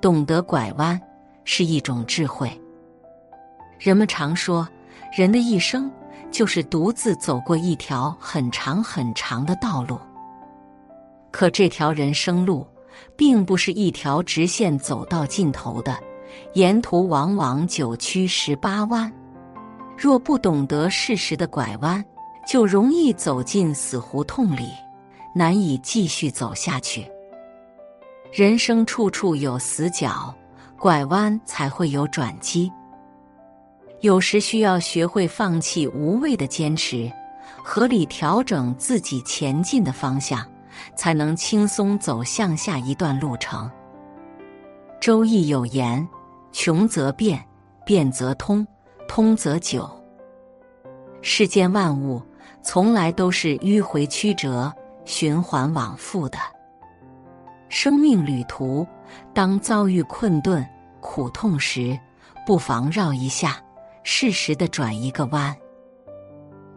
懂得拐弯是一种智慧。人们常说，人的一生就是独自走过一条很长很长的道路。可这条人生路并不是一条直线走到尽头的，沿途往往9曲18弯。若不懂得适时的拐弯，就容易走进死胡同里，难以继续走下去。人生处处有死角，拐弯才会有转机。有时需要学会放弃无谓的坚持，合理调整自己前进的方向，才能轻松走向下一段路程。周易有言，穷则变，变则通，通则久。世间万物从来都是迂回曲折，循环往复的。生命旅途，当遭遇困顿苦痛时，不妨绕一下，适时地转一个弯。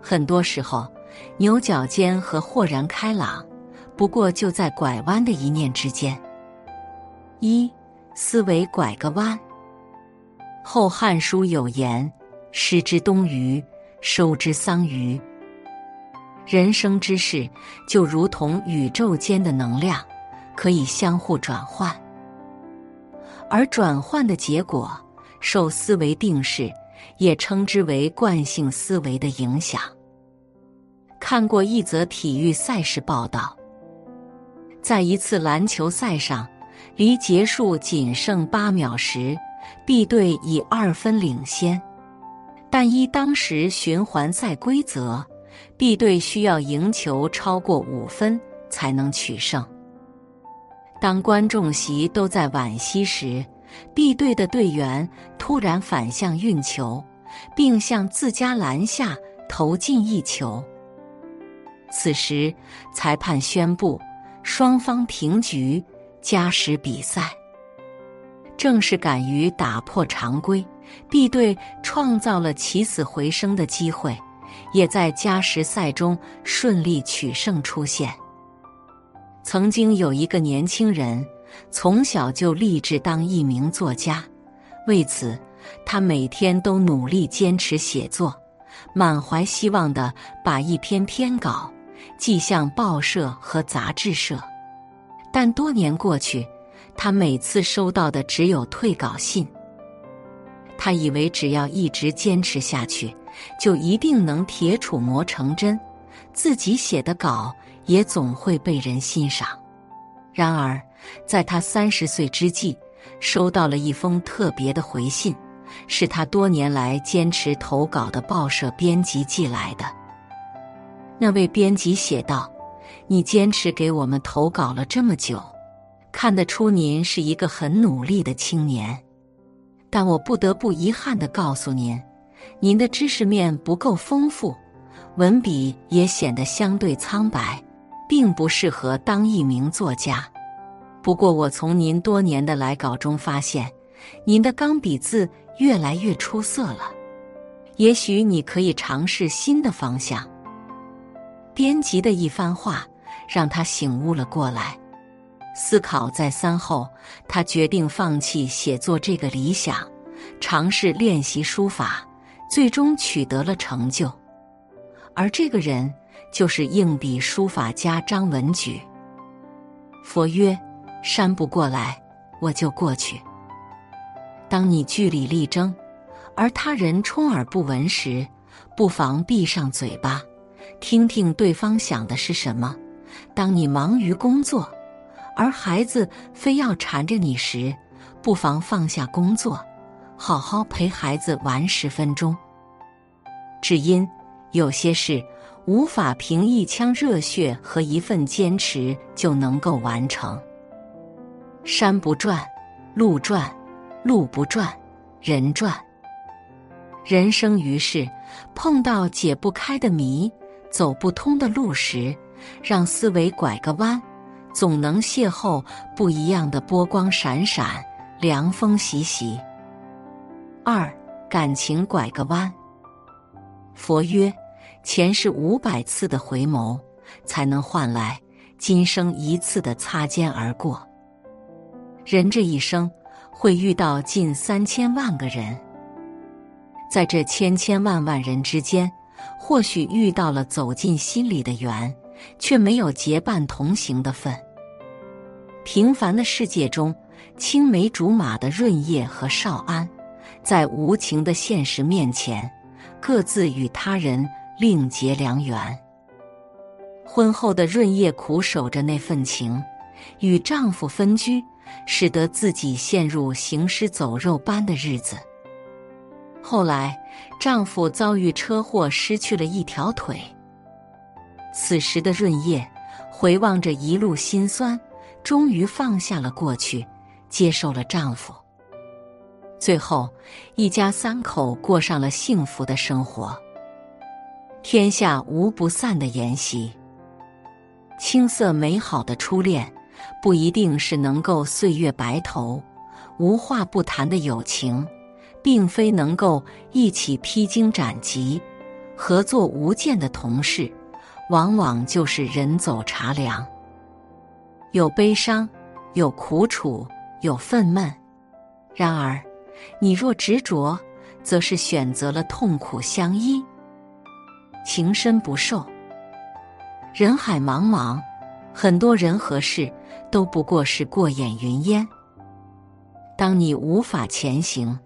很多时候，牛角尖和豁然开朗，不过就在拐弯的一念之间。一、思维拐个弯。后汉书有言，失之东隅，收之桑榆。人生之事，就如同宇宙间的能量，可以相互转换，而转换的结果受思维定式，也称之为惯性思维的影响。看过一则体育赛事报道，在一次篮球赛上，离结束仅剩8秒时， B 队以2分领先，但依当时循环赛规则， B 队需要赢球超过5分才能取胜。当观众席都在惋惜时， B 队的队员突然反向运球，并向自家篮下投进一球。此时裁判宣布双方平局，加时比赛。正是敢于打破常规， B 队创造了起死回生的机会，也在加时赛中顺利取胜出现。曾经有一个年轻人，从小就立志当一名作家，为此他每天都努力坚持写作，满怀希望地把一篇篇稿寄向报社和杂志社。但多年过去，他每次收到的只有退稿信。他以为只要一直坚持下去，就一定能铁杵磨成针，自己写的稿也总会被人欣赏。然而在他30岁之际，收到了一封特别的回信，是他多年来坚持投稿的报社编辑寄来的。那位编辑写道，你坚持给我们投稿了这么久，看得出您是一个很努力的青年，但我不得不遗憾地告诉您，您的知识面不够丰富，文笔也显得相对苍白，并不适合当一名作家。不过我从您多年的来稿中发现，您的钢笔字越来越出色了，也许你可以尝试新的方向。编辑的一番话让他醒悟了过来，思考再三后，他决定放弃写作这个理想，尝试练习书法，最终取得了成就。而这个人就是硬笔书法家张文举。佛曰，山不过来，我就过去。当你据理力争，而他人充耳不闻时，不妨闭上嘴巴，听听对方想的是什么。当你忙于工作，而孩子非要缠着你时，不妨放下工作，好好陪孩子玩10分钟。只因有些事无法凭一腔热血和一份坚持就能够完成。山不转，路转，路不转，人转。人生于世，碰到解不开的谜，走不通的路时，让思维拐个弯，总能邂逅不一样的波光闪闪，凉风习习。2. 感情拐个弯。佛曰，前世500次的回眸，才能换来今生1次的擦肩而过。人这一生会遇到近3000万个人，在这千万人之间，或许遇到了走进心里的缘，却没有结伴同行的份。平凡的世界中，青梅竹马的润叶和少安，在无情的现实面前，各自与他人另结良缘。婚后的润叶苦守着那份情，与丈夫分居，使得自己陷入行尸走肉般的日子。后来丈夫遭遇车祸，失去了一条腿。此时的润叶回望着一路辛酸，终于放下了过去，接受了丈夫。最后一家3口过上了幸福的生活。天下无不散的筵席。青涩美好的初恋不一定是能够岁月白头，无话不谈的友情并非能够一起披荆斩棘，合作无间的同事往往就是人走茶凉。有悲伤，有苦楚，有愤懑，然而你若执着，则是选择了痛苦相依。情深不寿。人海茫茫，很多人和事都不过是过眼云烟。当你无法前行，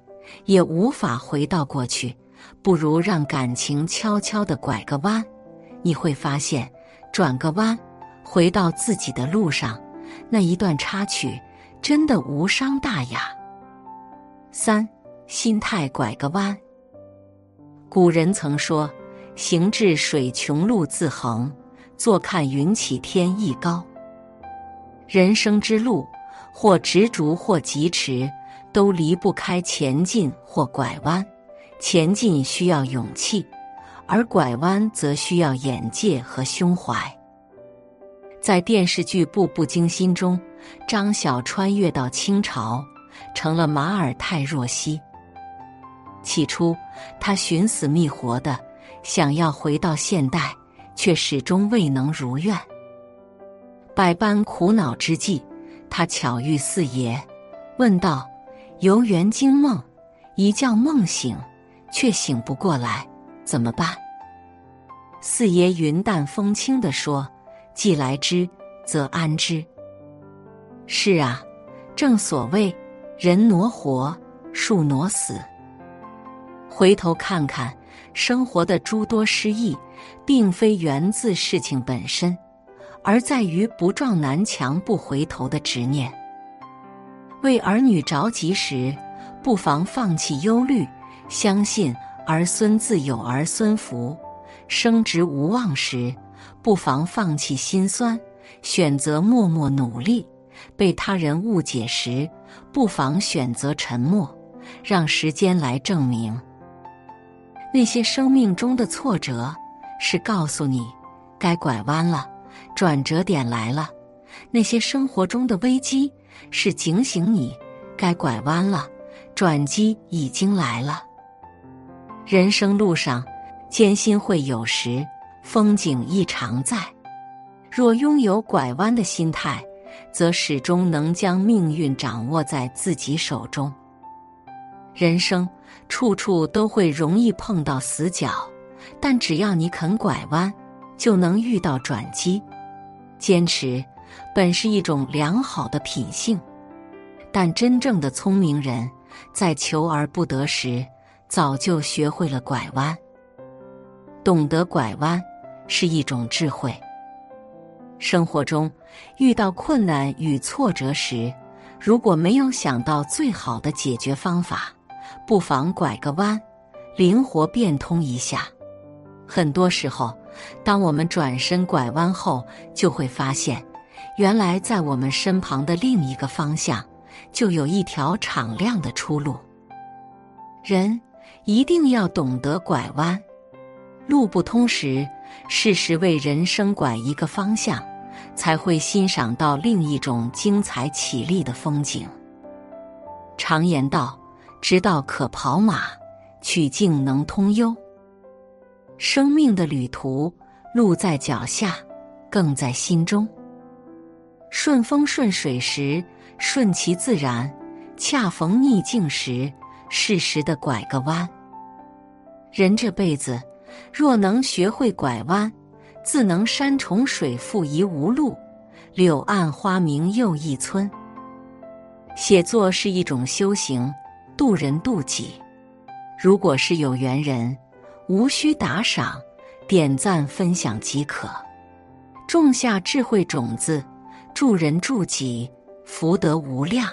也无法回到过去，不如让感情悄悄地拐个弯，你会发现，转个弯，回到自己的路上，那一段插曲真的无伤大雅。3. 心态拐个弯。古人曾说，行至水穷路自横，坐看云起天亦高。人生之路，或执着或疾驰，都离不开前进或拐弯。前进需要勇气，而拐弯则需要眼界和胸怀。在电视剧《步步惊心》中，张晓穿越到清朝，成了马尔泰若曦。起初他寻死觅活的想要回到现代，却始终未能如愿。百般苦恼之际，他巧遇四爷，问道：“游园惊梦，一觉梦醒，却醒不过来，怎么办？”四爷云淡风轻地说：“既来之，则安之。”是啊，正所谓人挪活，树挪死。回头看看，生活的诸多失意，并非源自事情本身，而在于不撞南墙不回头的执念。为儿女着急时，不妨放弃忧虑，相信儿孙自有儿孙福；升职无望时，不妨放弃心酸，选择默默努力。被他人误解时，不妨选择沉默，让时间来证明。那些生命中的挫折，是告诉你该拐弯了，转折点来了；那些生活中的危机，是警醒你该拐弯了，转机已经来了。人生路上艰辛会有时，风景亦常在。若拥有拐弯的心态，则始终能将命运掌握在自己手中。人生处处都会容易碰到死角，但只要你肯拐弯，就能遇到转机。坚持本是一种良好的品性，但真正的聪明人，在求而不得时，早就学会了拐弯。懂得拐弯是一种智慧。生活中遇到困难与挫折时，如果没有想到最好的解决方法，不妨拐个弯，灵活变通一下。很多时候，当我们转身拐弯后，就会发现，原来在我们身旁的另一个方向，就有一条敞亮的出路。人一定要懂得拐弯。路不通时，适时为人生拐一个方向，才会欣赏到另一种精彩绮丽的风景。常言道，直道可跑马，曲径能通幽。生命的旅途，路在脚下，更在心中。顺风顺水时，顺其自然；恰逢逆境时，适时的拐个弯。人这辈子，若能学会拐弯，自能山重水复疑无路，柳暗花明又一村。写作是一种修行，渡人渡己。如果是有缘人，无需打赏，点赞分享即可，种下智慧种子，助人助己，福德无量。